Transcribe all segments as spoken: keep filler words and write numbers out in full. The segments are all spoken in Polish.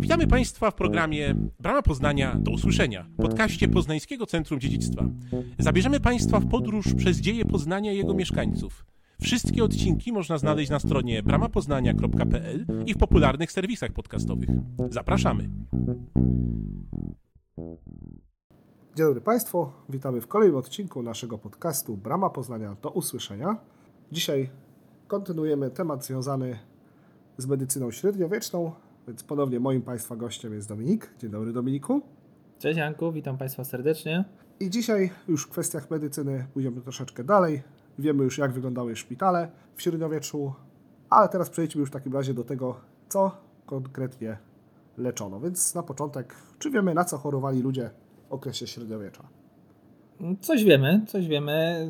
Witamy Państwa w programie Brama Poznania do usłyszenia, podcaście Poznańskiego Centrum Dziedzictwa. Zabierzemy Państwa w podróż przez dzieje Poznania i jego mieszkańców. Wszystkie odcinki można znaleźć na stronie brama poznania kropka p l i w popularnych serwisach podcastowych. Zapraszamy! Dzień dobry Państwu, witamy w kolejnym odcinku naszego podcastu Brama Poznania do usłyszenia. Dzisiaj kontynuujemy temat związany z medycyną średniowieczną, więc ponownie moim Państwa gościem jest Dominik. Dzień dobry Dominiku. Cześć Janku, witam Państwa serdecznie. I dzisiaj już w kwestiach medycyny pójdziemy troszeczkę dalej. Wiemy już, jak wyglądały szpitale w średniowieczu, ale teraz przejdźmy już w takim razie do tego, co konkretnie leczono. Więc na początek, czy wiemy, na co chorowali ludzie w okresie średniowiecza? Coś wiemy, coś wiemy.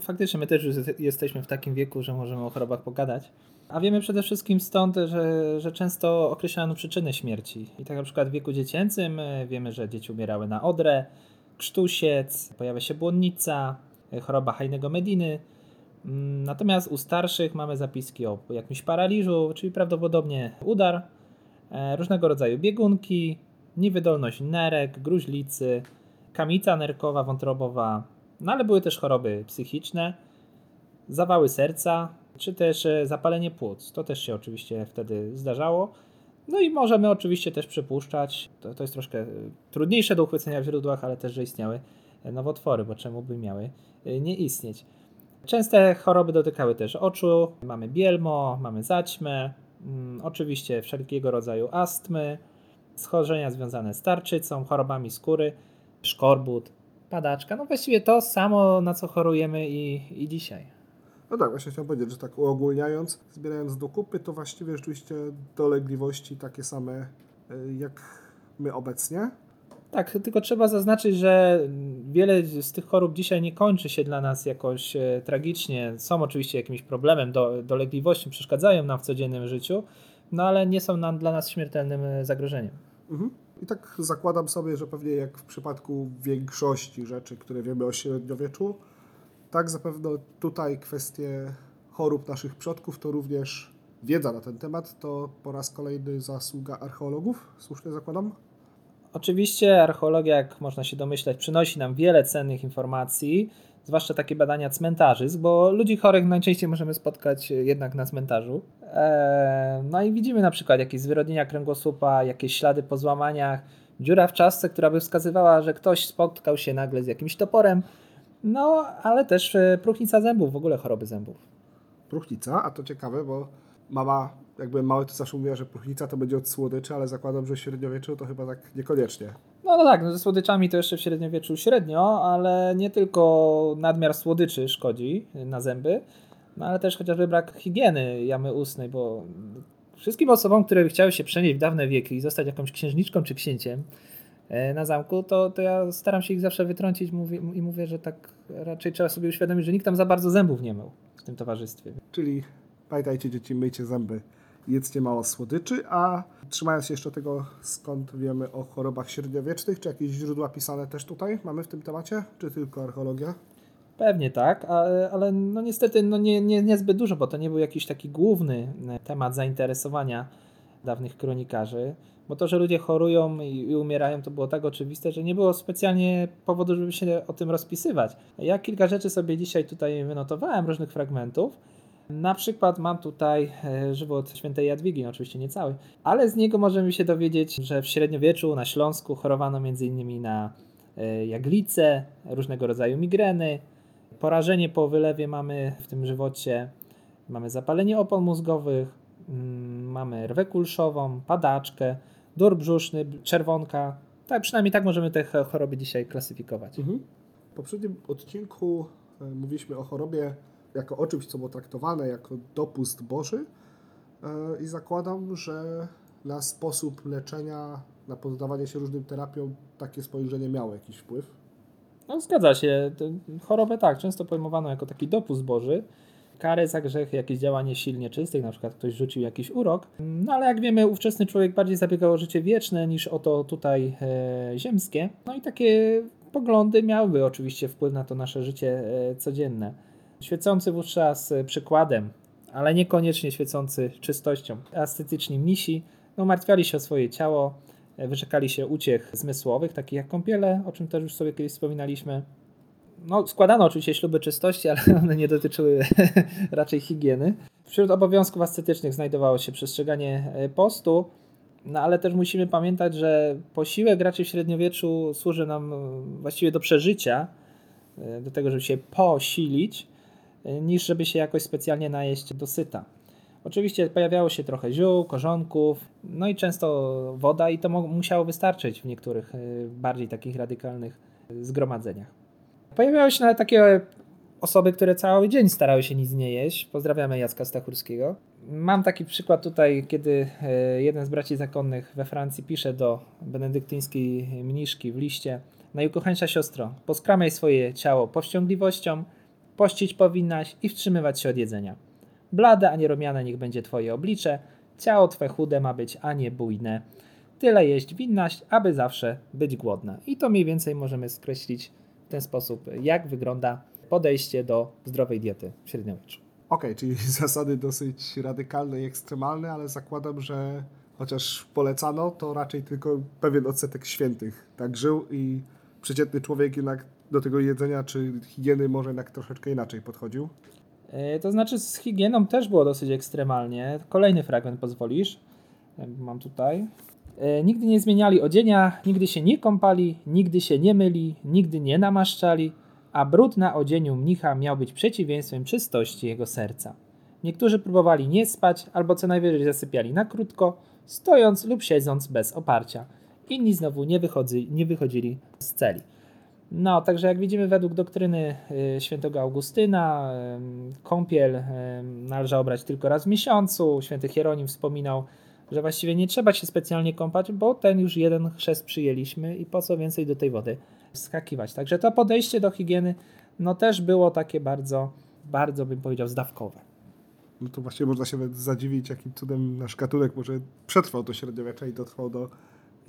Faktycznie my też już jesteśmy w takim wieku, że możemy o chorobach pogadać. A wiemy przede wszystkim stąd, że, że często określano przyczyny śmierci. I tak na przykład w wieku dziecięcym wiemy, że dzieci umierały na odrę, krztusiec, pojawia się błonnica, choroba Heinego Mediny. Natomiast u starszych mamy zapiski o jakimś paraliżu, czyli prawdopodobnie udar, różnego rodzaju biegunki, niewydolność nerek, gruźlicy, kamica nerkowa, wątrobowa, no ale były też choroby psychiczne, zawały serca, czy też zapalenie płuc. To też się oczywiście wtedy zdarzało. No i możemy oczywiście też przypuszczać, to, to jest troszkę trudniejsze do uchwycenia w źródłach, ale też, że istniały nowotwory, bo czemu by miały nie istnieć. Częste choroby dotykały też oczu, mamy bielmo, mamy zaćmę, mm, oczywiście wszelkiego rodzaju astmy, schorzenia związane z tarczycą, chorobami skóry, szkorbut, padaczka, no właściwie to samo, na co chorujemy i, i dzisiaj. No tak, właśnie chciałem powiedzieć, że tak uogólniając, zbierając do kupy, to właściwie rzeczywiście dolegliwości takie same jak my obecnie. Tak, tylko trzeba zaznaczyć, że wiele z tych chorób dzisiaj nie kończy się dla nas jakoś tragicznie. Są oczywiście jakimś problemem, do, dolegliwością, przeszkadzają nam w codziennym życiu, no ale nie są nam, dla nas śmiertelnym zagrożeniem. Mhm. I tak zakładam sobie, że pewnie jak w przypadku większości rzeczy, które wiemy o średniowieczu, tak zapewne tutaj kwestie chorób naszych przodków to również wiedza na ten temat. To po raz kolejny zasługa archeologów, słusznie zakładam? Oczywiście archeologia, jak można się domyśleć, przynosi nam wiele cennych informacji, zwłaszcza takie badania cmentarzysk, bo ludzi chorych najczęściej możemy spotkać jednak na cmentarzu. Eee, no i widzimy na przykład jakieś zwyrodnienia kręgosłupa, jakieś ślady po złamaniach, dziura w czaszce, która by wskazywała, że ktoś spotkał się nagle z jakimś toporem, no ale też próchnica zębów, w ogóle choroby zębów. Próchnica? A to ciekawe, bo mama... Jakby mały to zawsze mówiła, że próchnica to będzie od słodyczy, ale zakładam, że w średniowieczu to chyba tak niekoniecznie. No, no tak, no ze słodyczami to jeszcze w średniowieczu średnio, ale nie tylko nadmiar słodyczy szkodzi na zęby, no ale też chociażby brak higieny jamy ustnej, bo wszystkim osobom, które chciały się przenieść w dawne wieki i zostać jakąś księżniczką czy księciem na zamku, to, to ja staram się ich zawsze wytrącić mówię, i mówię, że tak raczej trzeba sobie uświadomić, że nikt tam za bardzo zębów nie miał w tym towarzystwie. Czyli pamiętajcie dzieci, myjcie zęby. Jedzcie mało słodyczy, a trzymając się jeszcze tego, skąd wiemy o chorobach średniowiecznych, czy jakieś źródła pisane też tutaj mamy w tym temacie, czy tylko archeologia? Pewnie tak, ale, ale no niestety no nie, nie, niezbyt dużo, bo to nie był jakiś taki główny temat zainteresowania dawnych kronikarzy, bo to, że ludzie chorują i, i umierają, to było tak oczywiste, że nie było specjalnie powodu, żeby się o tym rozpisywać. Ja kilka rzeczy sobie dzisiaj tutaj wynotowałem, różnych fragmentów. Na przykład mam tutaj żywot świętej Jadwigi, oczywiście nie cały, ale z niego możemy się dowiedzieć, że w średniowieczu na Śląsku chorowano między innymi na jaglicę, różnego rodzaju migreny, porażenie po wylewie mamy w tym żywocie, mamy zapalenie opon mózgowych, mamy rwę kulszową, padaczkę, dur brzuszny, czerwonka. Tak, przynajmniej tak możemy te choroby dzisiaj klasyfikować. Mhm. W poprzednim odcinku mówiliśmy o chorobie jako o czymś, co było traktowane jako dopust boży yy, i zakładam, że na sposób leczenia, na poddawanie się różnym terapiom takie spojrzenie miało jakiś wpływ. No zgadza się. Chorobę tak, często pojmowano jako taki dopust boży. Kary za grzech, jakieś działanie sił nieczystych, na przykład ktoś rzucił jakiś urok. No ale jak wiemy, ówczesny człowiek bardziej zabiegał o życie wieczne niż o to tutaj e, ziemskie. No i takie poglądy miałyby oczywiście wpływ na to nasze życie e, codzienne. Świecący wówczas przykładem, ale niekoniecznie świecący czystością, ascetyczni mnisi no, martwiali się o swoje ciało, wyrzekali się uciech zmysłowych, takich jak kąpiele, o czym też już sobie kiedyś wspominaliśmy. No, składano oczywiście śluby czystości, ale one nie dotyczyły raczej higieny. Wśród obowiązków ascetycznych znajdowało się przestrzeganie postu, no ale też musimy pamiętać, że posiłek raczej w średniowieczu służy nam właściwie do przeżycia, do tego, żeby się posilić, niż żeby się jakoś specjalnie najeść do syta. Oczywiście pojawiało się trochę ziół, korzonków, no i często woda, i to musiało wystarczyć w niektórych bardziej takich radykalnych zgromadzeniach. Pojawiały się nawet takie osoby, które cały dzień starały się nic nie jeść. Pozdrawiamy Jacka Stachurskiego. Mam taki przykład tutaj, kiedy jeden z braci zakonnych we Francji pisze do benedyktyńskiej mniszki w liście: najukochańsza siostro, poskramaj swoje ciało powściągliwością, pościć powinnaś i wstrzymywać się od jedzenia. Blade, a nie rumiane niech będzie twoje oblicze, ciało twe chude ma być, a nie bujne. Tyle jeść winnaś, aby zawsze być głodna. I to mniej więcej możemy skreślić w ten sposób, jak wygląda podejście do zdrowej diety w średniowieczu. Okej, okay, czyli zasady dosyć radykalne i ekstremalne, ale zakładam, że chociaż polecano, to raczej tylko pewien odsetek świętych tak żył i przeciętny człowiek jednak do tego jedzenia czy higieny może jednak troszeczkę inaczej podchodził. To znaczy z higieną też było dosyć ekstremalnie. Kolejny fragment pozwolisz. Mam tutaj. Nigdy nie zmieniali odzienia, nigdy się nie kąpali, nigdy się nie myli, nigdy nie namaszczali, a brud na odzieniu mnicha miał być przeciwieństwem czystości jego serca. Niektórzy próbowali nie spać, albo co najwyżej zasypiali na krótko, stojąc lub siedząc bez oparcia. Inni znowu nie, wychodzi, nie wychodzili z celi. No, także jak widzimy, według doktryny świętego Augustyna kąpiel należało brać tylko raz w miesiącu. Święty Hieronim wspominał, że właściwie nie trzeba się specjalnie kąpać, bo ten już jeden chrzest przyjęliśmy i po co więcej do tej wody wskakiwać. Także to podejście do higieny no też było takie bardzo, bardzo bym powiedział zdawkowe. No to właściwie można się nawet zadziwić, jakim cudem nasz gatunek może przetrwał do średniowiecza i dotrwał do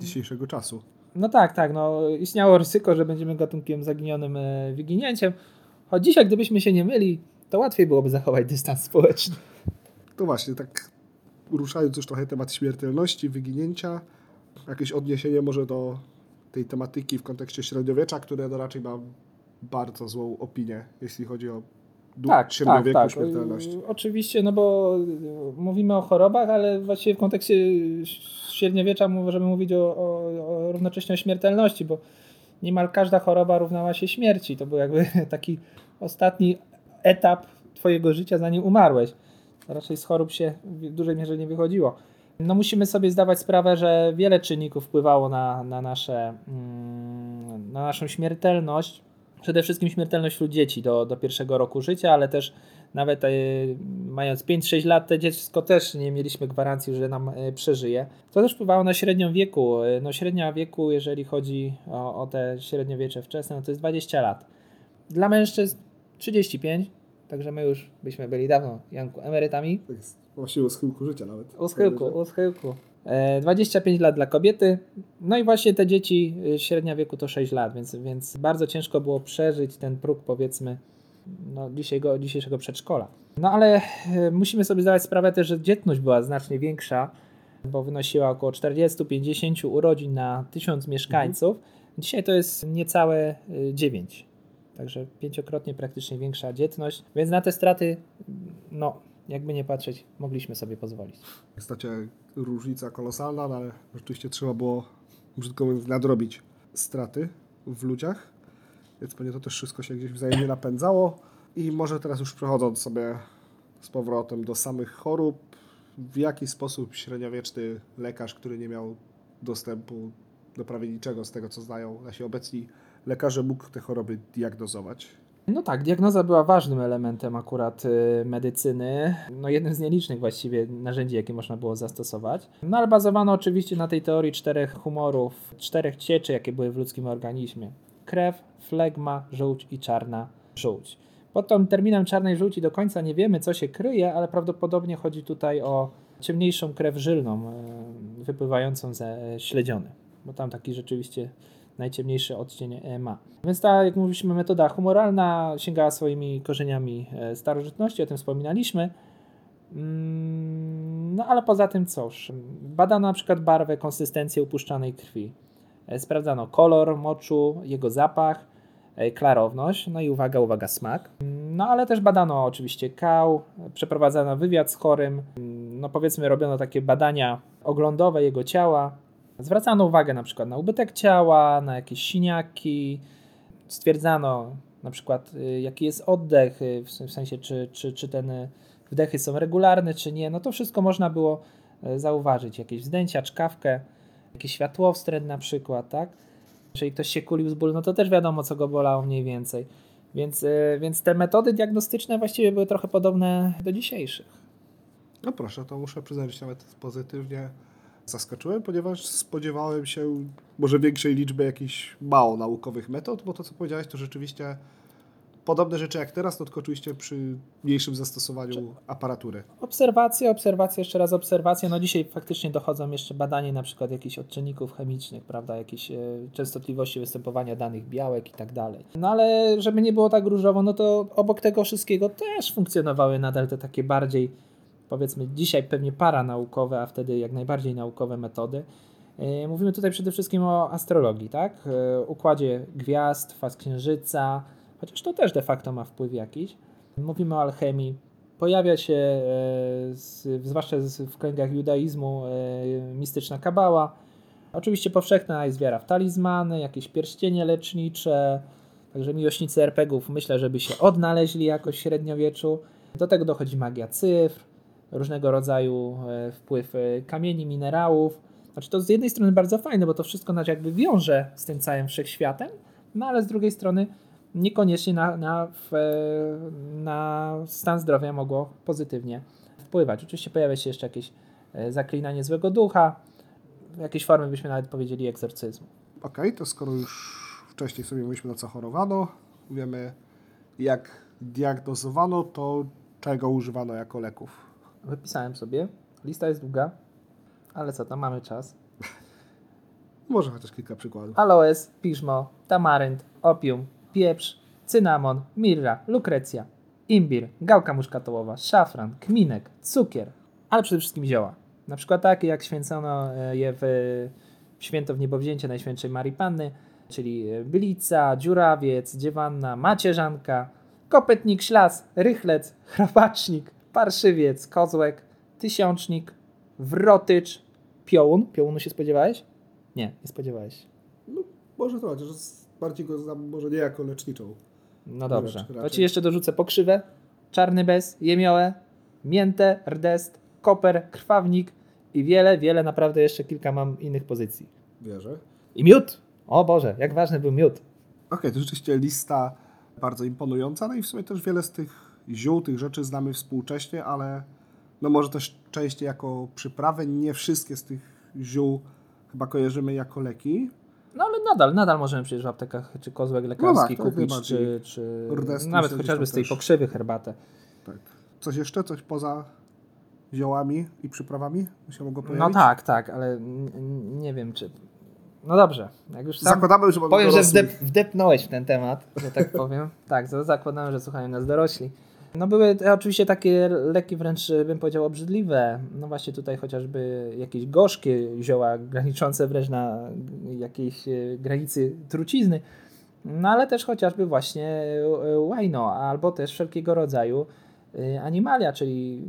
dzisiejszego czasu. No tak, tak. No, istniało ryzyko, że będziemy gatunkiem zaginionym wyginięciem. Choć dzisiaj, gdybyśmy się nie myli, to łatwiej byłoby zachować dystans społeczny. To właśnie, tak ruszając już trochę temat śmiertelności, wyginięcia, jakieś odniesienie może do tej tematyki w kontekście średniowiecza, które no raczej ma bardzo złą opinię, jeśli chodzi o du- tak, średniowieku, tak, tak. Śmiertelność. Oczywiście, no bo mówimy o chorobach, ale właściwie w kontekście średniowiecza możemy mówić o, o, o równocześnie o śmiertelności, bo niemal każda choroba równała się śmierci. To był jakby taki ostatni etap twojego życia, zanim umarłeś. Raczej z chorób się w dużej mierze nie wychodziło. No musimy sobie zdawać sprawę, że wiele czynników wpływało na, na, nasze, na naszą śmiertelność. Przede wszystkim śmiertelność wśród dzieci do, do pierwszego roku życia, ale też nawet e, mając pięć sześć lat, te dziecko też nie mieliśmy gwarancji, że nam e, przeżyje. To też wpływało na średnią wieku. No średnia wieku, jeżeli chodzi o, o te średniowiecze wczesne, no to jest dwadzieścia lat. Dla mężczyzn trzydzieści pięć, także my już byśmy byli dawno, Janku, emerytami. Tak jest, właściwie u schyłku życia nawet. U schyłku, u schyłku. dwadzieścia pięć lat dla kobiety, no i właśnie te dzieci, średnia wieku to sześć lat, więc, więc bardzo ciężko było przeżyć ten próg, powiedzmy, no, dzisiejszego, dzisiejszego przedszkola. No ale musimy sobie zdawać sprawę też, że dzietność była znacznie większa, bo wynosiła około czterdzieści do pięćdziesięciu urodzin na tysiąc mieszkańców. Dzisiaj to jest niecałe dziewięć, także pięciokrotnie praktycznie większa dzietność, więc na te straty, no... jakby nie patrzeć, mogliśmy sobie pozwolić. W istocie różnica kolosalna, ale rzeczywiście trzeba było, brzydko mówiąc, nadrobić straty w ludziach, więc pewnie to też wszystko się gdzieś wzajemnie napędzało. I może teraz już przechodząc sobie z powrotem do samych chorób, w jaki sposób średniowieczny lekarz, który nie miał dostępu do prawie niczego z tego, co znają nasi obecni lekarze, mógł te choroby diagnozować? No tak, diagnoza była ważnym elementem akurat medycyny, no jednym z nielicznych właściwie narzędzi, jakie można było zastosować. No ale bazowano oczywiście na tej teorii czterech humorów, czterech cieczy, jakie były w ludzkim organizmie. Krew, flegma, żółć i czarna żółć. Pod tym terminem czarnej żółci do końca nie wiemy, co się kryje, ale prawdopodobnie chodzi tutaj o ciemniejszą krew żylną wypływającą ze śledziony, bo tam taki rzeczywiście... najciemniejszy odcień ma. Więc ta, jak mówiliśmy, metoda humoralna sięgała swoimi korzeniami starożytności, o tym wspominaliśmy. No ale poza tym cóż, Badano na przykład barwę, konsystencję upuszczanej krwi. Sprawdzano kolor moczu, jego zapach, klarowność, no i uwaga, uwaga, smak. No ale też badano oczywiście kał, przeprowadzano wywiad z chorym, no powiedzmy robiono takie badania oglądowe jego ciała. Zwracano uwagę na przykład na ubytek ciała, na jakieś siniaki, stwierdzano na przykład jaki jest oddech, w sensie czy, czy, czy ten wdechy są regularne czy nie, no to wszystko można było zauważyć, jakieś wzdęcia, czkawkę, jakiś światłowstręt na przykład, tak? Jeżeli ktoś się kulił z bólu, no to też wiadomo, co go bolało mniej więcej. Więc, więc te metody diagnostyczne właściwie były trochę podobne do dzisiejszych. No proszę, to muszę przyznać, nawet pozytywnie zaskoczyłem, ponieważ spodziewałem się może większej liczby jakichś mało naukowych metod, bo to, co powiedziałeś, to rzeczywiście podobne rzeczy jak teraz, no tylko oczywiście przy mniejszym zastosowaniu aparatury. Obserwacje, obserwacje, jeszcze raz obserwacje. No dzisiaj faktycznie dochodzą jeszcze badanie na przykład jakichś odczynników chemicznych, prawda, jakiejś e, częstotliwości występowania danych białek i tak dalej. No ale żeby nie było tak różowo, no to obok tego wszystkiego też funkcjonowały nadal te takie bardziej, powiedzmy dzisiaj pewnie paranaukowe, a wtedy jak najbardziej naukowe metody. E, mówimy tutaj przede wszystkim o astrologii, tak? E, układzie gwiazd, faz księżyca, chociaż to też de facto ma wpływ jakiś. Mówimy o alchemii. Pojawia się, e, z, zwłaszcza w kręgach judaizmu, e, mistyczna kabała. Oczywiście powszechna jest wiara w talizmany, jakieś pierścienie lecznicze. Także miłośnicy er pe gie ów myślę, żeby się odnaleźli jakoś w średniowieczu. Do tego dochodzi magia cyfr, różnego rodzaju e, wpływ e, kamieni, minerałów. Znaczy to z jednej strony bardzo fajne, bo to wszystko nas jakby wiąże z tym całym wszechświatem, no ale z drugiej strony niekoniecznie na, na, na stan zdrowia mogło pozytywnie wpływać. Oczywiście pojawia się jeszcze jakieś zaklinanie złego ducha, jakieś formy byśmy nawet powiedzieli egzorcyzmu. Okej, okay, to skoro już wcześniej sobie mówiliśmy, na co chorowano, wiemy jak diagnozowano, to czego używano jako leków? Wypisałem sobie, lista jest długa, ale co tam, mamy czas. Może chociaż kilka przykładów. Aloes, piżmo, tamarynd, opium, pieprz, cynamon, mirra, lukrecja, imbir, gałka muszkatołowa, szafran, kminek, cukier, ale przede wszystkim zioła. Na przykład takie jak święcono je w, w święto w niebowzięcie Najświętszej Marii Panny, czyli bylica, dziurawiec, dziewanna, macierzanka, kopytnik, ślas, rychlec, chrobacznik, parszywiec, kozłek, tysiącznik, wrotycz, piołun. Piołunu się spodziewałeś? Nie, nie spodziewałeś. No, może to chociaż bardziej go znam, może nie jako leczniczą. No dobrze, raczej. To ci jeszcze dorzucę pokrzywę, czarny bez, jemiołę, miętę, rdest, koper, krwawnik i wiele, wiele, naprawdę jeszcze kilka mam innych pozycji. Wierzę. I miód! O Boże, jak ważny był miód. Okej, okay, to rzeczywiście lista bardzo imponująca, no i w sumie też wiele z tych ziół, tych rzeczy znamy współcześnie, ale no może też częściej jako przyprawę, nie wszystkie z tych ziół chyba kojarzymy jako leki. No ale nadal, nadal możemy przecież w aptekach czy kozłek lekarski no tak, kupić, czy, czy rdest, nawet chociażby z tej pokrzywy herbatę. Tak. Coś jeszcze? Coś poza ziołami i przyprawami się mogło pojawić? No tak, tak, ale nie wiem czy... No dobrze, jak już sam zakładamy, że powiem, dorosłych. Że wdep- wdepnąłeś w ten temat, że tak powiem. Tak, zakładamy, że słuchają nas dorośli. No były oczywiście takie leki wręcz, bym powiedział, obrzydliwe. No właśnie tutaj chociażby jakieś gorzkie zioła, graniczące wręcz na jakiejś granicy trucizny. No ale też chociażby właśnie łajno, albo też wszelkiego rodzaju animalia, czyli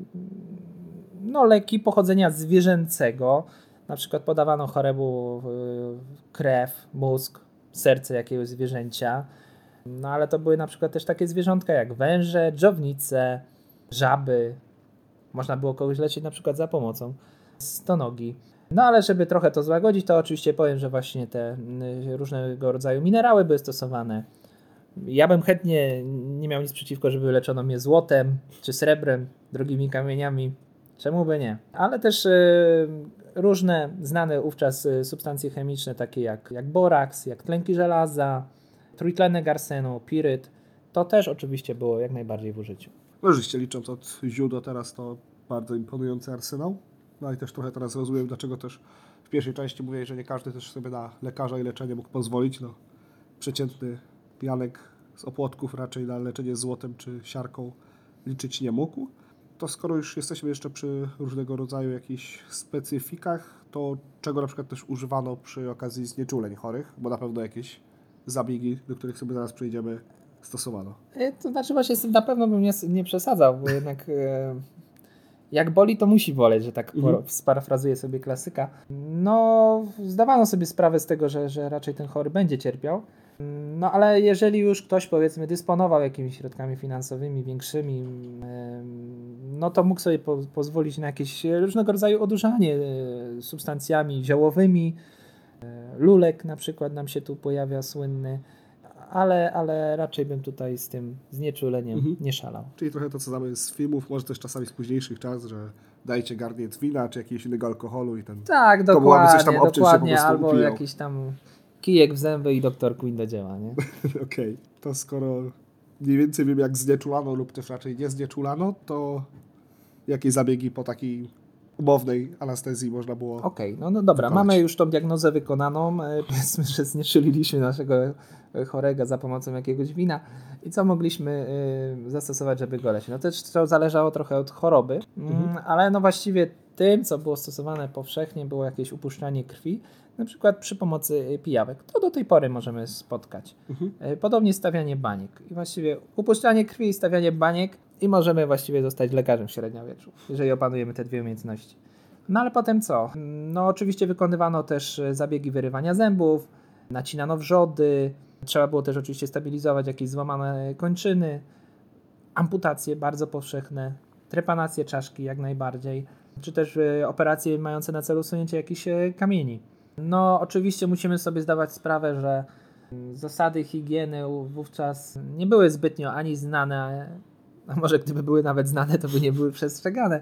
no leki pochodzenia zwierzęcego. Na przykład podawano choremu krew, mózg, serce jakiegoś zwierzęcia. No ale to były na przykład też takie zwierzątka jak węże, dżownice, żaby. Można było kogoś leczyć na przykład za pomocą stonogi. No ale żeby trochę to złagodzić, to oczywiście powiem, że właśnie te różnego rodzaju minerały były stosowane. Ja bym chętnie nie miał nic przeciwko, żeby leczono mnie złotem czy srebrem, drogimi kamieniami. Czemu by nie? Ale też yy, różne znane wówczas substancje chemiczne takie jak, jak boraks, jak tlenki żelaza, trójtlenek arsenu, piryt, to też oczywiście było jak najbardziej w użyciu. No rzeczywiście licząc od ziół do teraz to bardzo imponujący arsenał. No i też trochę teraz rozumiem, dlaczego też w pierwszej części mówię, że nie każdy też sobie na lekarza i leczenie mógł pozwolić. No, przeciętny Janek z Opłotków raczej na leczenie złotem czy siarką liczyć nie mógł. to skoro już jesteśmy jeszcze przy różnego rodzaju jakichś specyfikach, to czego na przykład też używano przy okazji znieczuleń chorych, bo na pewno jakieś zabiegi, do których sobie zaraz przejdziemy, stosowano. To znaczy właśnie na pewno bym nie, nie przesadzał, bo jednak jak boli, to musi boleć, że tak mhm. sparafrazuję sobie klasyka. No, zdawano sobie sprawę z tego, że, że raczej ten chory będzie cierpiał. No ale jeżeli już ktoś, powiedzmy, dysponował jakimiś środkami finansowymi większymi, no to mógł sobie po- pozwolić na jakieś różnego rodzaju odurzanie substancjami ziołowymi. Lulek na przykład nam się tu pojawia słynny, ale, ale raczej bym tutaj z tym znieczuleniem mhm. nie szalał. Czyli trochę to, co znamy z filmów, może też czasami z późniejszych czas, że dajcie garniec wina czy jakiegoś innego alkoholu i ten... Tak, dokładnie, coś tam obciąć, dokładnie, albo upiją. Jakiś tam... Kijek w zęby i doktor Quinn do dzieła, nie? Okej, okay. To skoro mniej więcej wiem, jak znieczulano lub też raczej nie znieczulano, to jakie zabiegi po takiej umownej anestezji można było... Okej, okay. no, no dobra, wykonać? Mamy już tą diagnozę wykonaną, powiedzmy, że znieczuliliśmy naszego chorego za pomocą jakiegoś wina i co mogliśmy zastosować, żeby go leczyć? No też to zależało trochę od choroby, mhm. ale no właściwie tym, co było stosowane powszechnie, było jakieś upuszczanie krwi, na przykład przy pomocy pijawek. To do tej pory możemy spotkać. Mhm. Podobnie stawianie baniek. I właściwie upuszczanie krwi i stawianie baniek i możemy właściwie zostać lekarzem w średniowieczu, jeżeli opanujemy te dwie umiejętności. No ale potem co? No oczywiście wykonywano też zabiegi wyrywania zębów, nacinano wrzody, trzeba było też oczywiście stabilizować jakieś złamane kończyny, amputacje bardzo powszechne, trepanacje czaszki jak najbardziej, czy też operacje mające na celu usunięcie jakichś kamieni. No oczywiście musimy sobie zdawać sprawę, że zasady higieny wówczas nie były zbytnio ani znane, a może gdyby były nawet znane, to by nie były przestrzegane,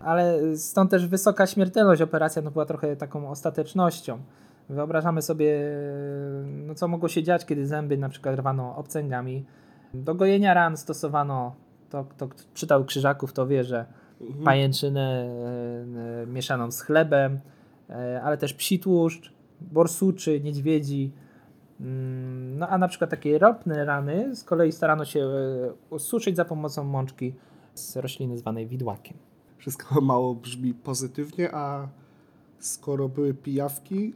ale stąd też wysoka śmiertelność. Operacja no, była trochę taką ostatecznością. Wyobrażamy sobie, no, co mogło się dziać, kiedy zęby na przykład rwano obcęgami. Do gojenia ran stosowano, to kto czytał Krzyżaków, to wie, że mhm. pajęczynę y, y, mieszaną z chlebem, ale też psi tłuszcz, borsuczy, niedźwiedzi. No a na przykład takie ropne rany z kolei starano się ususzyć za pomocą mączki z rośliny zwanej widłakiem. Wszystko mało brzmi pozytywnie, a skoro były pijawki,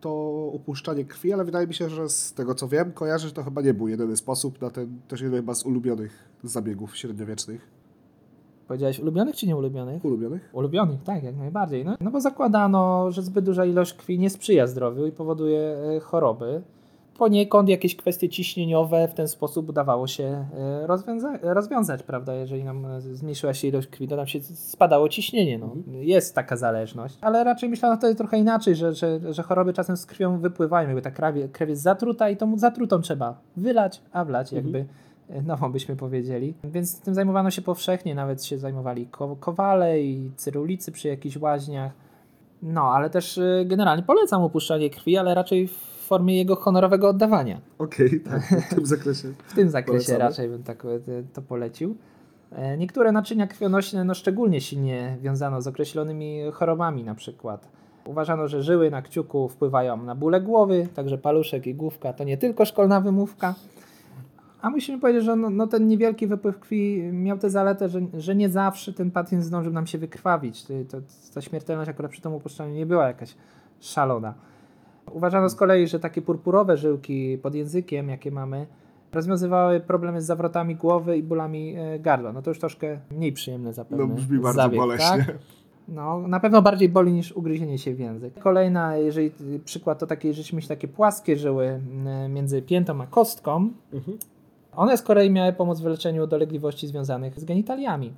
to upuszczanie krwi, ale wydaje mi się, że z tego co wiem, kojarzę, że to chyba nie był jedyny sposób na ten, też jeden chyba z ulubionych zabiegów średniowiecznych. Powiedziałeś ulubionych czy nieulubionych? Ulubionych. Ulubionych, tak, jak najbardziej. No, no bo zakładano, że zbyt duża ilość krwi nie sprzyja zdrowiu i powoduje e, choroby. Poniekąd jakieś kwestie ciśnieniowe w ten sposób udawało się e, rozwiąza- rozwiązać, prawda? Jeżeli nam e, zmniejszyła się ilość krwi, to nam się spadało ciśnienie. No. Mhm. Jest taka zależność, ale raczej myślano wtedy trochę inaczej, że, że, że choroby czasem z krwią wypływają, jakby ta krew, krew jest zatruta i tą zatrutą trzeba wylać, a wlać jakby. Mhm. No, byśmy powiedzieli. Więc tym zajmowano się powszechnie, nawet się zajmowali ko- kowale i cyrulicy przy jakichś łaźniach. No, ale też y, generalnie polecam upuszczanie krwi, ale raczej w formie jego honorowego oddawania. Okej, okay, tak, w tym zakresie. W tym zakresie polecamy. Raczej bym tak to polecił. Niektóre naczynia krwionośne no, szczególnie silnie wiązano z określonymi chorobami na przykład. Uważano, że żyły na kciuku wpływają na bóle głowy, także paluszek i główka to nie tylko szkolna wymówka. A musimy powiedzieć, że no, no ten niewielki wypływ krwi miał tę zaletę, że, że nie zawsze ten pacjent zdążył nam się wykrwawić. To, ta śmiertelność akurat przy tym upuszczaniu nie była jakaś szalona. Uważano z kolei, że takie purpurowe żyłki pod językiem, jakie mamy, rozwiązywały problemy z zawrotami głowy i bólami gardła. No to już troszkę mniej przyjemne zapewne. No brzmi bardzo zabieg, boleśnie. Tak? No, na pewno bardziej boli niż ugryzienie się w język. Kolejna, jeżeli przykład, to takie, żeśmy takie płaskie żyły między piętą a kostką. Mhm. One z kolei miały pomóc w leczeniu dolegliwości związanych z genitaliami.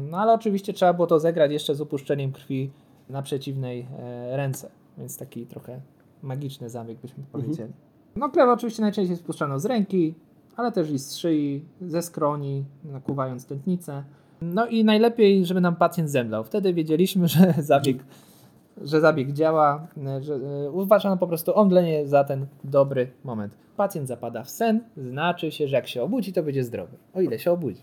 No ale oczywiście trzeba było to zegrać jeszcze z upuszczeniem krwi na przeciwnej e, ręce. Więc taki trochę magiczny zabieg byśmy powiedzieli. Mm-hmm. No krew oczywiście najczęściej spuszczano z ręki, ale też i z szyi, ze skroni, nakłuwając tętnicę. No i najlepiej, żeby nam pacjent zemdlał. Wtedy wiedzieliśmy, że zabieg, że zabieg działa. Że, e, uważano po prostu omdlenie za ten dobry moment. Pacjent zapada w sen, znaczy się, że jak się obudzi, to będzie zdrowy. O ile się obudzi.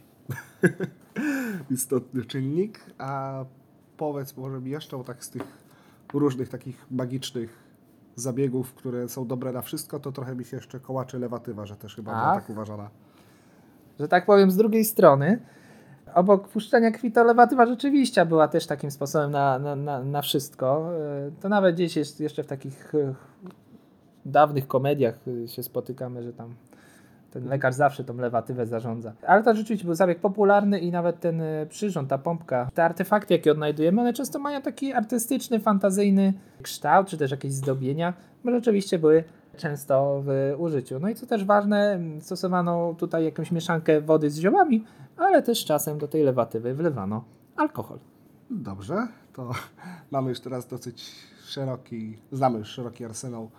Istotny czynnik. A powiedz może mi jeszcze o tak z tych różnych takich magicznych zabiegów, które są dobre na wszystko, to trochę mi się jeszcze kołaczy lewatywa, że też chyba była tak uważana. Że tak powiem z drugiej strony. Obok puszczenia kwitolowatywa rzeczywiście była też takim sposobem na, na, na, na wszystko. To nawet gdzieś jest jeszcze w takich dawnych komediach się spotykamy, że tam ten lekarz zawsze tą lewatywę zarządza. Ale to rzeczywiście był zabieg popularny i nawet ten przyrząd, ta pompka, te artefakty, jakie odnajdujemy, one często mają taki artystyczny, fantazyjny kształt, czy też jakieś zdobienia, bo rzeczywiście były często w użyciu. No i co też ważne, stosowano tutaj jakąś mieszankę wody z ziołami, ale też czasem do tej lewatywy wlewano alkohol. Dobrze, to mamy już teraz dosyć szeroki, znamy już szeroki arsenał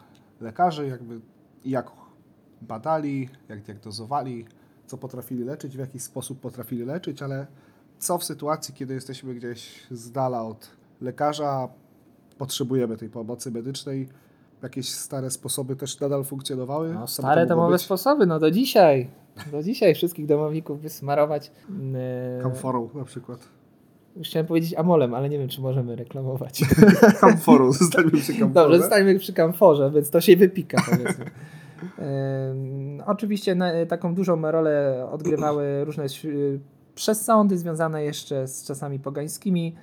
lekarzy, jakby jak badali, jak diagnozowali, co potrafili leczyć, w jaki sposób potrafili leczyć, ale co w sytuacji, kiedy jesteśmy gdzieś z dala od lekarza, potrzebujemy tej pomocy medycznej. Jakieś stare sposoby też nadal funkcjonowały? No, stare domowe być? sposoby, no do dzisiaj. Do dzisiaj wszystkich domowników wysmarować. Yy... Kamforą na przykład. Już chciałem powiedzieć amolem, ale nie wiem, czy możemy reklamować. Kamforą, zostańmy przy kamforze. Dobrze, zostańmy przy kamforze, więc to się wypika, powiedzmy. Yy, oczywiście na, taką dużą rolę odgrywały różne yy, przesądy związane jeszcze z czasami pogańskimi.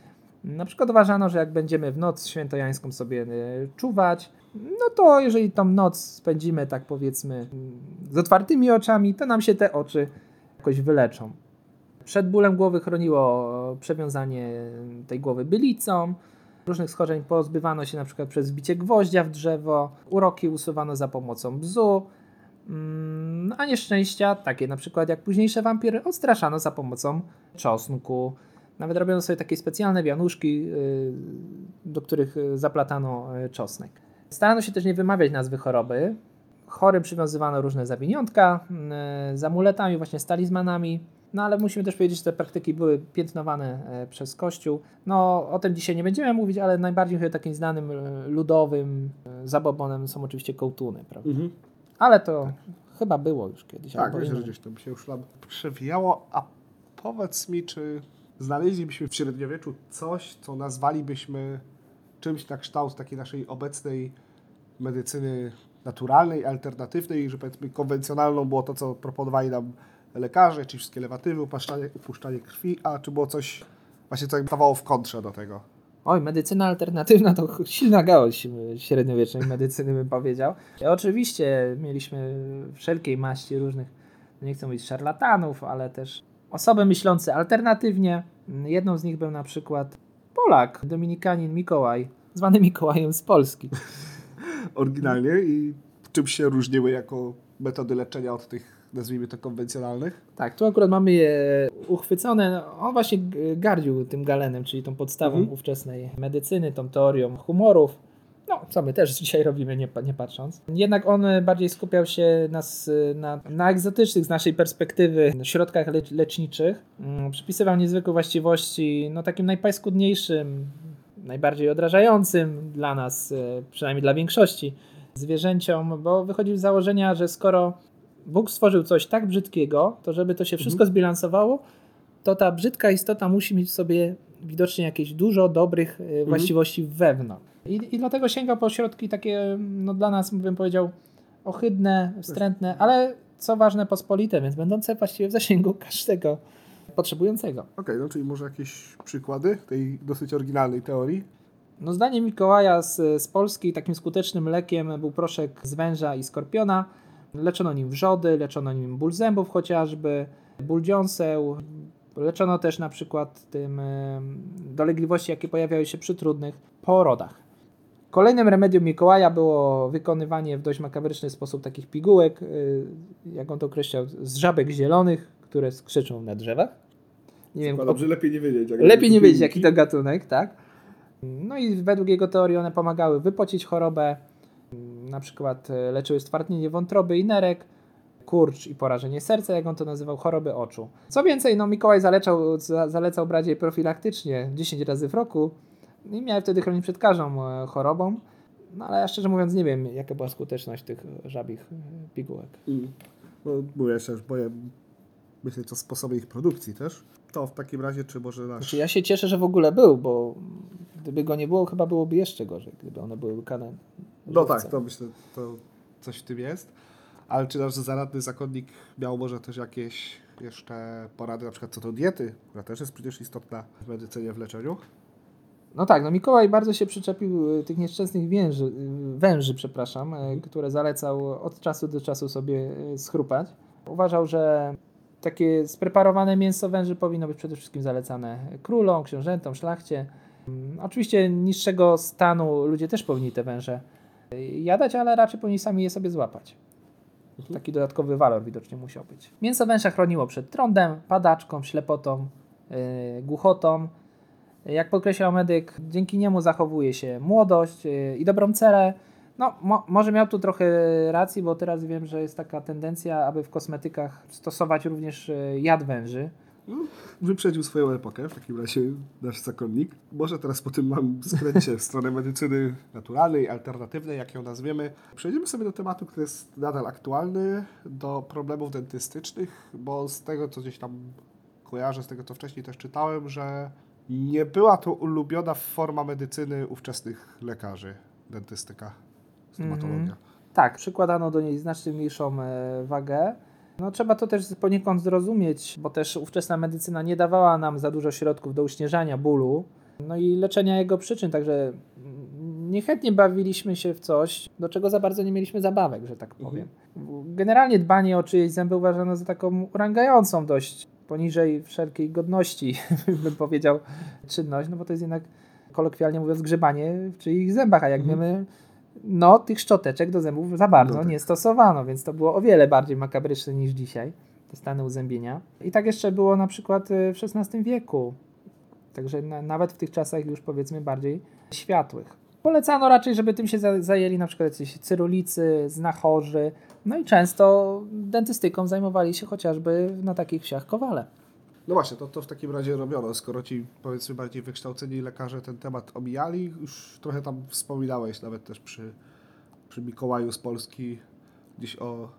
Na przykład uważano, że jak będziemy w noc świętojańską sobie yy, czuwać, no to jeżeli tą noc spędzimy, tak powiedzmy, z otwartymi oczami, to nam się te oczy jakoś wyleczą. Przed bólem głowy chroniło przewiązanie tej głowy bylicą. Różnych schorzeń pozbywano się na przykład przez wbicie gwoździa w drzewo. Uroki usuwano za pomocą bzu. A nieszczęścia, takie na przykład jak późniejsze wampiry, odstraszano za pomocą czosnku. Nawet robiono sobie takie specjalne wianuszki, do których zaplatano czosnek. Starano się też nie wymawiać nazwy choroby. Chorym przywiązywano różne zawiniątka yy, z amuletami, właśnie z talizmanami. No ale musimy też powiedzieć, że te praktyki były piętnowane yy, przez Kościół. No o tym dzisiaj nie będziemy mówić, ale najbardziej chyba takim znanym yy, ludowym yy, zabobonem są oczywiście kołtuny, prawda? Mhm. Ale to tak. chyba było już kiedyś. Tak, myślę, że gdzieś to by się już przewijało. A powiedz mi, czy znaleźlibyśmy w średniowieczu coś, co nazwalibyśmy czymś na kształt takiej naszej obecnej medycyny naturalnej, alternatywnej, że powiedzmy konwencjonalną było to, co proponowali nam lekarze, czyli wszystkie lewatywy, upuszczanie, upuszczanie krwi, a czy było coś właśnie, co stawało w kontrze do tego? Oj, medycyna alternatywna to silna gałąź średniowiecznej medycyny, bym powiedział. I oczywiście mieliśmy wszelkiej maści różnych, nie chcę mówić szarlatanów, ale też osoby myślące alternatywnie. Jedną z nich był na przykład Polak, dominikanin Mikołaj, zwany Mikołajem z Polski. Oryginalnie. I czym się różniły jako metody leczenia od tych, nazwijmy to, konwencjonalnych? Tak, tu akurat mamy je uchwycone. On właśnie gardził tym galenem, czyli tą podstawą mhm. ówczesnej medycyny, tą teorią humorów. No, co my też dzisiaj robimy, nie, nie patrząc. Jednak on bardziej skupiał się nas, na, na egzotycznych z naszej perspektywy środkach lecz, leczniczych. Przypisywał niezwykłe właściwości no, takim najpaskudniejszym, najbardziej odrażającym dla nas, przynajmniej dla większości, zwierzęciom, bo wychodził z założenia, że skoro Bóg stworzył coś tak brzydkiego, to żeby to się wszystko zbilansowało, to ta brzydka istota musi mieć w sobie widocznie jakieś dużo dobrych właściwości wewnątrz. I, I dlatego sięga po środki takie, no dla nas, bym powiedział, ohydne, wstrętne, ale co ważne, pospolite, więc będące właściwie w zasięgu każdego potrzebującego. Okej, okay, no czyli może jakieś przykłady tej dosyć oryginalnej teorii? No zdaniem Mikołaja z, z Polski takim skutecznym lekiem był proszek z węża i skorpiona. Leczono nim wrzody, leczono nim ból zębów chociażby, ból dziąseł. Leczono też na przykład tym y, dolegliwości, jakie pojawiały się przy trudnych porodach. Kolejnym remedium Mikołaja było wykonywanie w dość makabryczny sposób takich pigułek, jak on to określał, z żabek zielonych, które skrzyczą na drzewach. Nie wiem, dobrze, lepiej nie wiedzieć. Jak lepiej nie wiedzieć, jaki to gatunek, tak. No i według jego teorii one pomagały wypocić chorobę, na przykład leczyły stwardnienie wątroby i nerek, kurcz i porażenie serca, jak on to nazywał, choroby oczu. Co więcej, no Mikołaj zalecał, zalecał bardziej profilaktycznie dziesięć razy w roku, i miałem wtedy chronić przed każdą chorobą, no ale ja szczerze mówiąc nie wiem, jaka była skuteczność tych żabich pigułek. Mm. No, mówię jeszcze, bo ja myślę o sposobie ich produkcji też. To w takim razie, czy może nasz... Znaczy, ja się cieszę, że w ogóle był, bo gdyby go nie było, chyba byłoby jeszcze gorzej, gdyby one były łykane. No tak, to myślę, to coś w tym jest. Ale czy nasz zaradny zakonnik miał może też jakieś jeszcze porady na przykład co do diety, która też jest przecież istotna w medycynie, w leczeniu. No tak, no Mikołaj bardzo się przyczepił tych nieszczęsnych węży, węży przepraszam, które zalecał od czasu do czasu sobie schrupać. Uważał, że takie spreparowane mięso węży powinno być przede wszystkim zalecane królom, książętom, szlachcie. Oczywiście niższego stanu ludzie też powinni te węże jadać, ale raczej powinni sami je sobie złapać. Taki dodatkowy walor widocznie musiał być. Mięso węża chroniło przed trądem, padaczką, ślepotą, yy, głuchotą. Jak podkreślał medyk, dzięki niemu zachowuje się młodość yy, i dobrą cerę. No, mo- może miał tu trochę racji, bo teraz wiem, że jest taka tendencja, aby w kosmetykach stosować również yy, jad węży. Wyprzedził swoją epokę, w takim razie nasz zakonnik. Może teraz po tym mam skręcie w stronę medycyny naturalnej, alternatywnej, jak ją nazwiemy. Przejdziemy sobie do tematu, który jest nadal aktualny, do problemów dentystycznych, bo z tego, co gdzieś tam kojarzę, z tego, co wcześniej też czytałem, że nie była to ulubiona forma medycyny ówczesnych lekarzy, dentystyka, stomatologia. Mm-hmm. Tak, przykładano do niej znacznie mniejszą wagę. No, trzeba to też poniekąd zrozumieć, bo też ówczesna medycyna nie dawała nam za dużo środków do uśmierzania bólu, no i leczenia jego przyczyn, także niechętnie bawiliśmy się w coś, do czego za bardzo nie mieliśmy zabawek, że tak powiem. Mhm. Generalnie dbanie o czyjeś zęby uważano za taką urągającą dość, poniżej wszelkiej godności, bym powiedział, czynność, no bo to jest jednak, kolokwialnie mówiąc, grzebanie w czyichś zębach, a jak mhm. wiemy... No, tych szczoteczek do zębów za bardzo no tak. nie stosowano, więc to było o wiele bardziej makabryczne niż dzisiaj, te stany uzębienia. I tak jeszcze było na przykład w szesnastym wieku, także na, nawet w tych czasach już powiedzmy bardziej światłych. Polecano raczej, żeby tym się za, zajęli na przykład jacyś cyrulicy, znachorzy, no i często dentystyką zajmowali się chociażby na takich wsiach Kowale. No właśnie, to, to w takim razie robiono, skoro ci, powiedzmy, bardziej wykształceni lekarze ten temat omijali, już trochę tam wspominałeś nawet też przy, przy Mikołaju z Polski, gdzieś o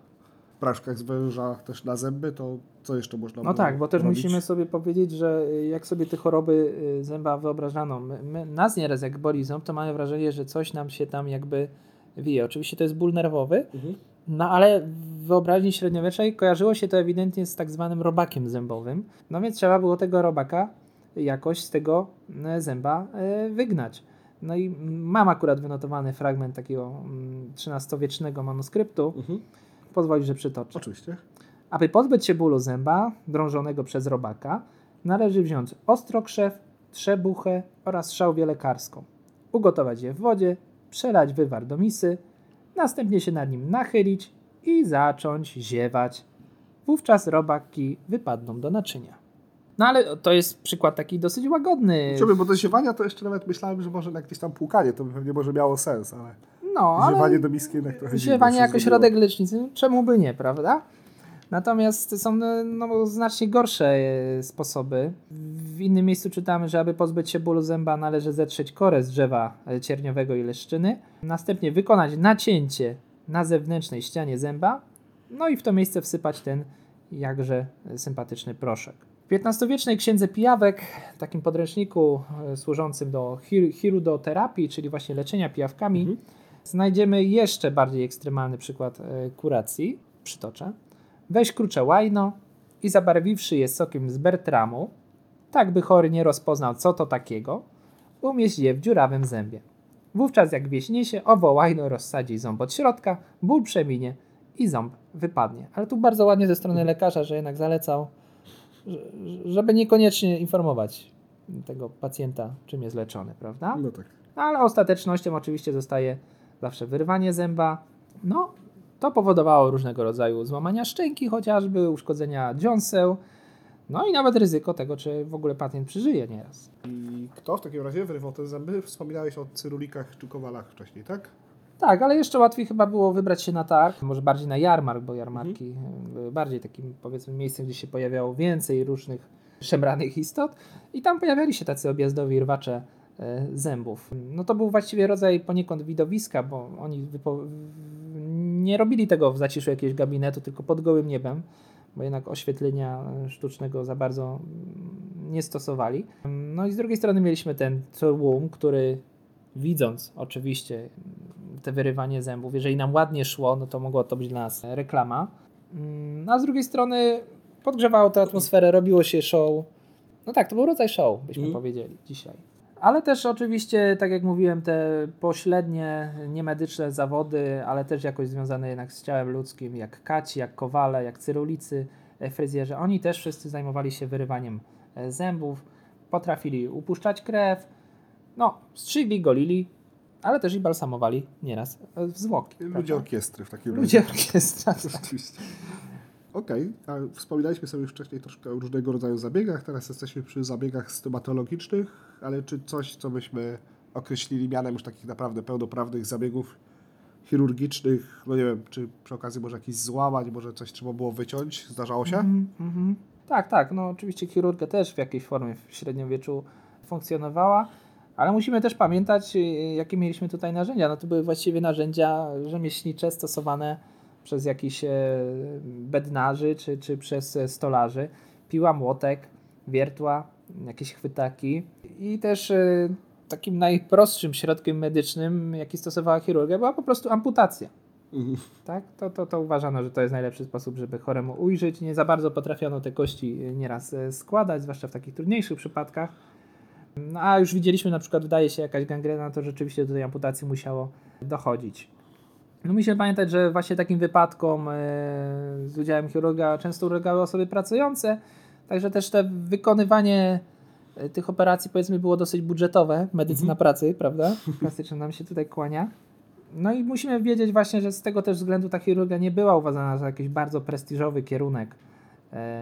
praszkach z węża też na zęby, to co jeszcze można no było tak, bo też robić? Musimy sobie powiedzieć, że jak sobie te choroby zęba wyobrażano, my, my, nas nieraz jak boli ząb, to mamy wrażenie, że coś nam się tam jakby wije. Oczywiście to jest ból nerwowy, mhm. No ale w wyobraźni średniowiecznej kojarzyło się to ewidentnie z tak zwanym robakiem zębowym. No więc trzeba było tego robaka jakoś z tego zęba wygnać. No i mam akurat wynotowany fragment takiego trzynastowiecznego manuskryptu. Mhm. Pozwolisz, że przytoczę. Oczywiście. Aby pozbyć się bólu zęba drążonego przez robaka, należy wziąć ostrokrzew, trzebuchę oraz szałwię lekarską. Ugotować je w wodzie, przelać wywar do misy, następnie się nad nim nachylić i zacząć ziewać. Wówczas robaki wypadną do naczynia. No ale to jest przykład taki dosyć łagodny. Czemu, bo do ziewania to jeszcze nawet myślałem, że może na jakieś tam płukanie to by pewnie może miało sens, ale no, ziewanie ale do miski jednak trochę ziewanie jako środek leczniczy, czemu by nie, prawda? Natomiast są no, znacznie gorsze sposoby. W innym miejscu czytamy, że aby pozbyć się bólu zęba należy zetrzeć korę z drzewa cierniowego i leszczyny, następnie wykonać nacięcie na zewnętrznej ścianie zęba, no i w to miejsce wsypać ten jakże sympatyczny proszek. W piętnastowiecznej Księdze Pijawek, takim podręczniku służącym do chir- chirudoterapii, czyli właśnie leczenia pijawkami, mhm. znajdziemy jeszcze bardziej ekstremalny przykład kuracji. Przytoczę. Weź krucze łajno i zabarwiwszy je sokiem z bertramu, tak by chory nie rozpoznał co to takiego, umieść je w dziurawym zębie. Wówczas jak wieśniesie, owo łajno rozsadzi ząb od środka, ból przeminie i ząb wypadnie. Ale tu bardzo ładnie ze strony lekarza, że jednak zalecał, żeby niekoniecznie informować tego pacjenta, czym jest leczony, prawda? No tak. Ale ostatecznością oczywiście zostaje zawsze wyrwanie zęba, no to powodowało różnego rodzaju złamania szczęki chociażby, uszkodzenia dziąseł, no i nawet ryzyko tego, czy w ogóle pacjent przeżyje nieraz. I kto w takim razie wyrywał te zęby? Wspominałeś o cyrulikach czy kowalach wcześniej, tak? Tak, ale jeszcze łatwiej chyba było wybrać się na targ, może bardziej na jarmark, bo jarmarki mhm. były bardziej takim, powiedzmy, miejscem, gdzie się pojawiało więcej różnych szemranych istot i tam pojawiali się tacy objazdowi rwacze zębów. No to był właściwie rodzaj poniekąd widowiska, bo oni wypo- nie robili tego w zaciszu jakiegoś gabinetu, tylko pod gołym niebem, bo jednak oświetlenia sztucznego za bardzo nie stosowali. No i z drugiej strony mieliśmy ten tłum, który widząc oczywiście te wyrywanie zębów, jeżeli nam ładnie szło, no to mogło to być dla nas reklama. A z drugiej strony Podgrzewało tę atmosferę, robiło się show. No tak, to był rodzaj show, byśmy mm. powiedzieli dzisiaj. Ale też oczywiście, tak jak mówiłem, te pośrednie, niemedyczne zawody, ale też jakoś związane jednak z ciałem ludzkim, jak kaci, jak kowale, jak cyrulicy, fryzjerzy. Oni też wszyscy zajmowali się wyrywaniem zębów, potrafili upuszczać krew, no, strzygli, golili, ale też i balsamowali nieraz w zwłoki. Ludzie tak? orkiestry w takim razie. Ludzie orkiestra. Tak. Oczywiście. Okej, okay. Wspominaliśmy sobie już wcześniej troszkę o różnego rodzaju zabiegach, teraz jesteśmy przy zabiegach stomatologicznych, ale czy coś, co byśmy określili mianem już takich naprawdę pełnoprawnych zabiegów chirurgicznych, no nie wiem, czy przy okazji może jakichś złamań, może coś trzeba było wyciąć, zdarzało się? Mm, mm-hmm. Tak, tak, no oczywiście chirurgia też w jakiejś formie w średniowieczu funkcjonowała, ale musimy też pamiętać, jakie mieliśmy tutaj narzędzia, no to były właściwie narzędzia rzemieślnicze stosowane przez jakichś bednarzy czy, czy przez stolarzy. Piła, młotek, wiertła, jakieś chwytaki. I też takim najprostszym środkiem medycznym, jaki stosowała chirurgia, była po prostu amputacja. Mm. Tak? To, to, to uważano, że to jest najlepszy sposób, żeby choremu ujrzeć. Nie za bardzo potrafiono te kości nieraz składać, zwłaszcza w takich trudniejszych przypadkach. No, a już widzieliśmy, na przykład wydaje się jakaś gangrena, to rzeczywiście do tej amputacji musiało dochodzić. No musimy pamiętać, że właśnie takim wypadkom z udziałem chirurga często ulegały osoby pracujące, także też te wykonywanie tych operacji, powiedzmy, było dosyć budżetowe, medycyna mm-hmm. pracy, prawda? Klasycznie nam się tutaj kłania. No i musimy wiedzieć właśnie, że z tego też względu ta chirurgia nie była uważana za jakiś bardzo prestiżowy kierunek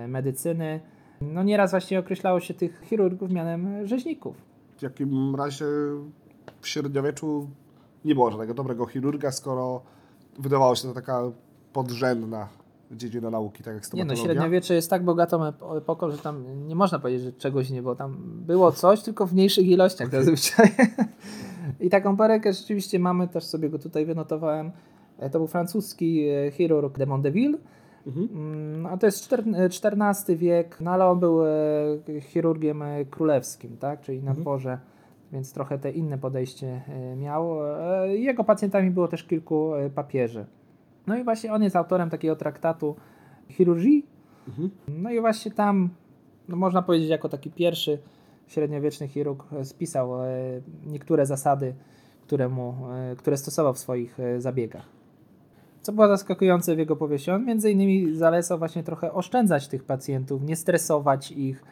medycyny. No nieraz właśnie określało się tych chirurgów mianem rzeźników. W jakim razie w średniowieczu nie było żadnego dobrego chirurga, skoro wydawało się to taka podrzędna dziedzina nauki, tak jak stomatologia. Nie no, średniowiecze jest tak bogatą epoką, że tam nie można powiedzieć, że czegoś nie było. Tam było coś, tylko w mniejszych ilościach okay. zazwyczaj. I taką perekę rzeczywiście mamy, też sobie go tutaj wynotowałem. To był francuski chirurg de Mondeville. Mhm. A to jest czternasty wiek, no ale on był chirurgiem królewskim, tak? Czyli na mhm. dworze. Więc trochę te inne podejście miał. Jego pacjentami było też kilku papieży. No i właśnie on jest autorem takiego traktatu chirurgii. Mhm. No i właśnie tam, no można powiedzieć, jako taki pierwszy średniowieczny chirurg spisał niektóre zasady, które, mu, które stosował w swoich zabiegach. Co było zaskakujące w jego powieści, on między innymi zalecał właśnie trochę oszczędzać tych pacjentów, nie stresować ich,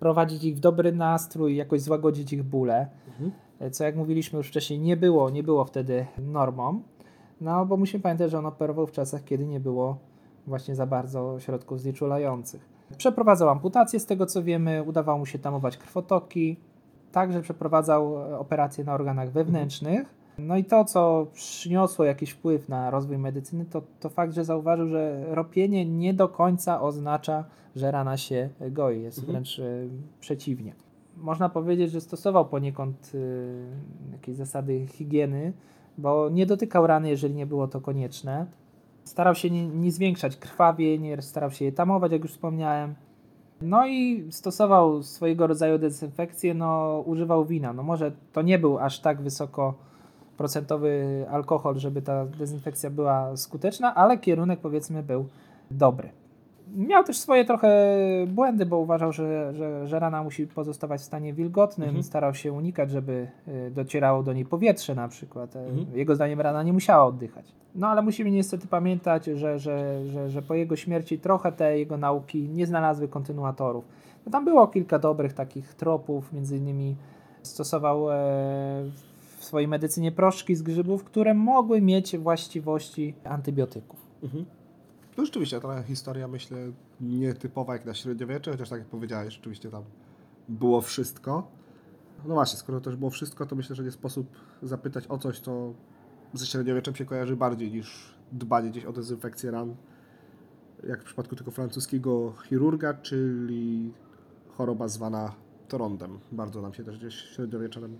prowadzić ich w dobry nastrój, jakoś złagodzić ich bóle, mhm. co jak mówiliśmy już wcześniej, nie było, nie było wtedy normą, no bo musimy pamiętać, że on operował w czasach, kiedy nie było właśnie za bardzo środków znieczulających. Przeprowadzał amputację, z tego co wiemy, udawało mu się tamować krwotoki, także przeprowadzał operacje na organach wewnętrznych, mhm. no i to, co przyniosło jakiś wpływ na rozwój medycyny, to, to fakt, że zauważył, że ropienie nie do końca oznacza, że rana się goi, jest mhm. wręcz y, przeciwnie. Można powiedzieć, że stosował poniekąd y, jakieś zasady higieny, bo nie dotykał rany, jeżeli nie było to konieczne. Starał się nie, nie zwiększać krwawień, starał się je tamować, jak już wspomniałem. No i stosował swojego rodzaju dezynfekcję, no używał wina. No może to nie był aż tak wysoko procentowy alkohol, żeby ta dezynfekcja była skuteczna, ale kierunek, powiedzmy, był dobry. Miał też swoje trochę błędy, bo uważał, że, że, że rana musi pozostawać w stanie wilgotnym. Mhm. Starał się unikać, żeby docierało do niej powietrze na przykład. Mhm. Jego zdaniem rana nie musiała oddychać. No ale musimy niestety pamiętać, że, że, że, że po jego śmierci trochę te jego nauki nie znalazły kontynuatorów. No, tam było kilka dobrych takich tropów, między innymi stosował e, w swojej medycynie proszki z grzybów, które mogły mieć właściwości antybiotyków. Mhm. No rzeczywiście, ta historia, myślę, nietypowa jak na średniowiecze, chociaż tak jak powiedziałeś, rzeczywiście tam było wszystko. No właśnie, skoro też było wszystko, to myślę, że nie sposób zapytać o coś, co ze średniowieczem się kojarzy bardziej niż dbanie gdzieś o dezynfekcję ran, jak w przypadku tego francuskiego chirurga, czyli choroba zwana trądem. Bardzo nam się też gdzieś średniowieczem.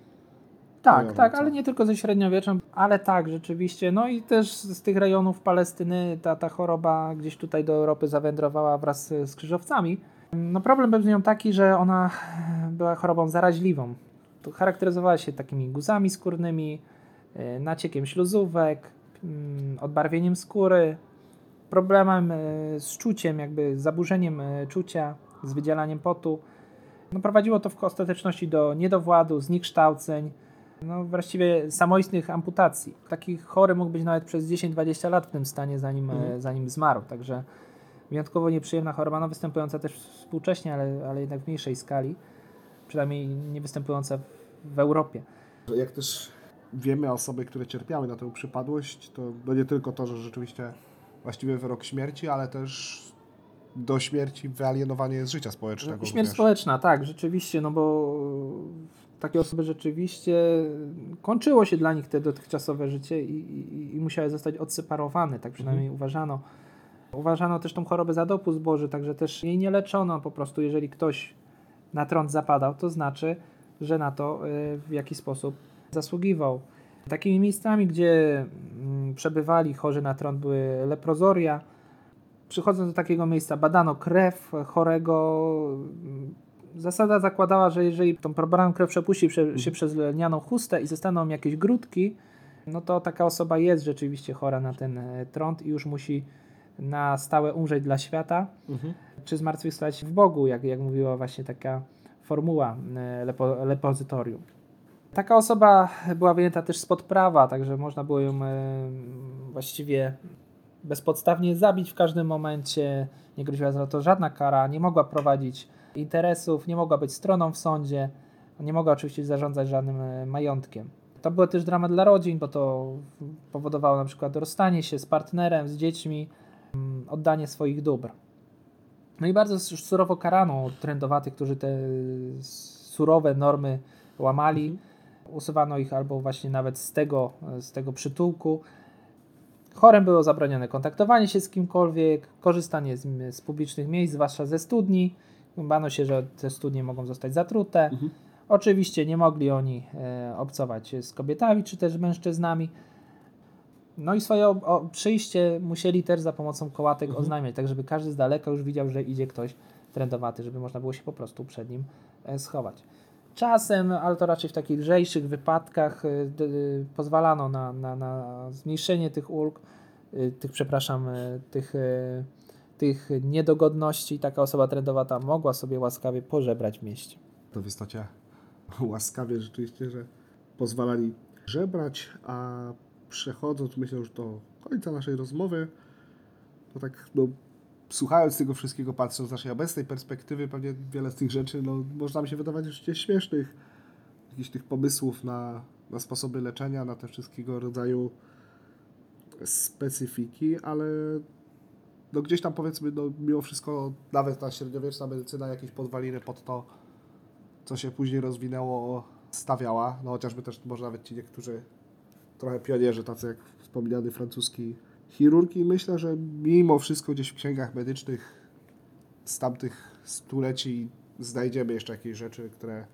Tak, no, tak, ale nie tylko ze średniowieczem, ale tak, rzeczywiście. No i też z tych rejonów Palestyny ta, ta choroba gdzieś tutaj do Europy zawędrowała wraz z krzyżowcami. No problem był z nią taki, że ona była chorobą zaraźliwą. Charakteryzowała się takimi guzami skórnymi, naciekiem śluzówek, odbarwieniem skóry, problemem z czuciem, jakby zaburzeniem czucia, z wydzielaniem potu. No, prowadziło to w ostateczności do niedowładu, zniekształceń, no, właściwie samoistnych amputacji. Taki chory mógł być nawet przez dziesięć dwadzieścia lat w tym stanie, zanim, mhm. zanim zmarł. Także wyjątkowo nieprzyjemna choroba, no, występująca też współcześnie, ale, ale jednak w mniejszej skali. Przynajmniej nie występująca w Europie. Jak też wiemy, osoby, które cierpiały na tę przypadłość, to, to nie tylko to, że rzeczywiście właściwie wyrok śmierci, ale też do śmierci wyalienowanie z życia społecznego. Śmierć również. Społeczna, tak, rzeczywiście, no bo takie osoby rzeczywiście kończyło się dla nich te dotychczasowe życie i, i, i musiały zostać odseparowane, tak przynajmniej mhm. uważano. Uważano też tą chorobę za dopust Boży, także też jej nie leczono po prostu, jeżeli ktoś na trąd zapadał, to znaczy, że na to w jakiś sposób zasługiwał. Takimi miejscami, gdzie przebywali chorzy na trąd, były leprozoria. Przychodząc do takiego miejsca, badano krew chorego. Zasada zakładała, że jeżeli tą probraną krew przepuści się przez lnianą chustę i zostaną jakieś grudki, no to taka osoba jest rzeczywiście chora na ten trąd i już musi na stałe umrzeć dla świata, mhm. czy zmartwychwstać w Bogu, jak, jak mówiła właśnie taka formuła lepo, lepozytorium. Taka osoba była wyjęta też spod prawa, także można było ją właściwie bezpodstawnie zabić w każdym momencie, nie groziła za to żadna kara, nie mogła prowadzić interesów, nie mogła być stroną w sądzie, nie mogła oczywiście zarządzać żadnym majątkiem. To był też dramat dla rodzin, bo to powodowało na przykład rozstanie się z partnerem, z dziećmi, oddanie swoich dóbr. No i bardzo surowo karano trędowatych, którzy te surowe normy łamali. Mhm. Usuwano ich albo właśnie nawet z tego, z tego przytułku. Chorym było zabronione kontaktowanie się z kimkolwiek, korzystanie z, z publicznych miejsc, zwłaszcza ze studni. Bano się, że te studnie mogą zostać zatrute. Mhm. Oczywiście nie mogli oni e, obcować z kobietami czy też mężczyznami. No i swoje o, o, przyjście musieli też za pomocą kołatek mhm. oznajmiać, tak żeby każdy z daleka już widział, że idzie ktoś trędowaty, żeby można było się po prostu przed nim e, schować. Czasem, ale to raczej w takich lżejszych wypadkach y, y, pozwalano na, na, na zmniejszenie tych ulg, y, tych, przepraszam, y, tych, y, tych niedogodności. Taka osoba trędowata mogła sobie łaskawie pożebrać w mieście. To w istocie łaskawie rzeczywiście, że pozwalali żebrać, a przechodząc, myślę, już do końca naszej rozmowy, to tak, no, słuchając tego wszystkiego, patrząc z naszej obecnej perspektywy, pewnie wiele z tych rzeczy, no, można mi się wydawać rzeczywiście śmiesznych, jakichś tych pomysłów na, na sposoby leczenia, na te wszystkiego rodzaju specyfiki, ale no, gdzieś tam, powiedzmy, no, mimo wszystko nawet ta średniowieczna medycyna jakieś podwaliny pod to, co się później rozwinęło, stawiała. No chociażby też może nawet ci niektórzy trochę pionierzy, tacy jak wspomniany francuski chirurg, i myślę, że mimo wszystko gdzieś w księgach medycznych z tamtych stuleci znajdziemy jeszcze jakieś rzeczy, które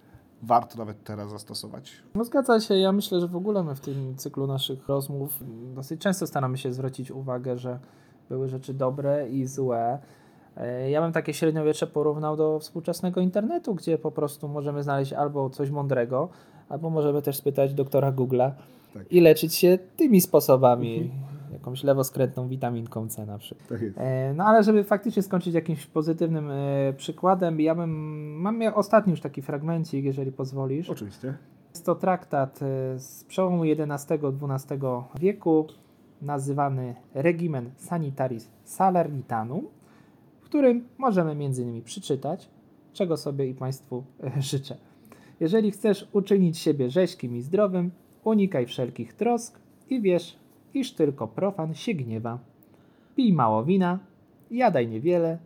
warto nawet teraz zastosować. No zgadza się, ja myślę, że w ogóle my w tym cyklu naszych rozmów dosyć często staramy się zwrócić uwagę, że były rzeczy dobre i złe. Ja bym takie średniowiecze porównał do współczesnego internetu, gdzie po prostu możemy znaleźć albo coś mądrego, albo możemy też spytać doktora Google'a tak. i leczyć się tymi sposobami. Mhm. Jakąś lewoskrętną witaminką C na przykład. Tak jest. No ale żeby faktycznie skończyć jakimś pozytywnym przykładem, ja bym, mam ostatni już taki fragmencik, jeżeli pozwolisz. Oczywiście. Jest to traktat z przełomu jedenastego dwunastego wieku, nazywany regimen sanitaris salernitanum, w którym możemy między innymi przeczytać, czego sobie i Państwu życzę. Jeżeli chcesz uczynić siebie rześkim i zdrowym, unikaj wszelkich trosk i wiesz, iż tylko profan się gniewa. Pij mało wina, jadaj niewiele,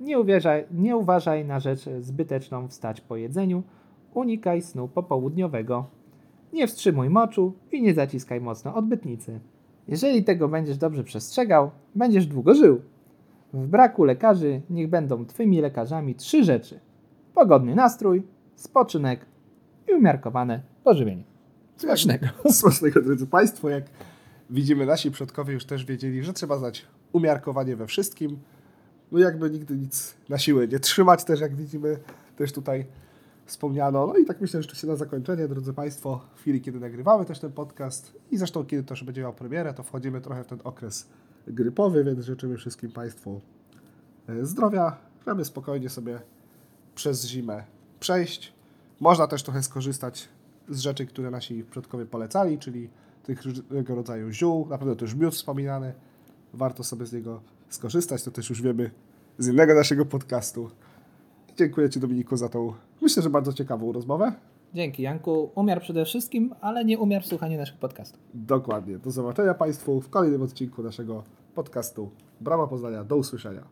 nie uważaj, nie uważaj na rzecz zbyteczną wstać po jedzeniu, unikaj snu popołudniowego. Nie wstrzymuj moczu i nie zaciskaj mocno odbytnicy. Jeżeli tego będziesz dobrze przestrzegał, będziesz długo żył. W braku lekarzy niech będą twymi lekarzami trzy rzeczy. Pogodny nastrój, spoczynek i umiarkowane pożywienie. Smacznego. Smacznego, drodzy Państwo, jak widzimy, nasi przodkowie już też wiedzieli, że trzeba znać umiarkowanie we wszystkim. No jakby nigdy nic na siłę nie trzymać też, jak widzimy, też tutaj wspomniano. No i tak myślę, że jeszcze na zakończenie, drodzy Państwo, w chwili, kiedy nagrywamy też ten podcast i zresztą kiedy też będzie miał premierę, to wchodzimy trochę w ten okres grypowy, więc życzymy wszystkim Państwu zdrowia, żeby spokojnie sobie przez zimę przejść. Można też trochę skorzystać z rzeczy, które nasi przodkowie polecali, czyli tych rodzaju ziół, na pewno też miód wspominany. Warto sobie z niego skorzystać, to też już wiemy z innego naszego podcastu. Dziękuję Ci, Dominiku, za tą, myślę, że bardzo ciekawą rozmowę. Dzięki, Janku. Umiar przede wszystkim, ale nie umiar w słuchaniu naszych podcastów. Dokładnie. Do zobaczenia Państwu w kolejnym odcinku naszego podcastu Brama Poznania. Do usłyszenia.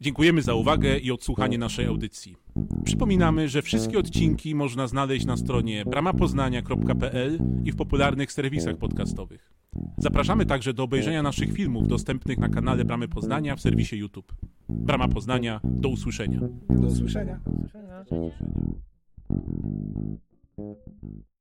Dziękujemy za uwagę i odsłuchanie naszej audycji. Przypominamy, że wszystkie odcinki można znaleźć na stronie brama poznania kropka p l i w popularnych serwisach podcastowych. Zapraszamy także do obejrzenia naszych filmów dostępnych na kanale Bramy Poznania w serwisie YouTube. Brama Poznania, do usłyszenia. Do usłyszenia. Do usłyszenia.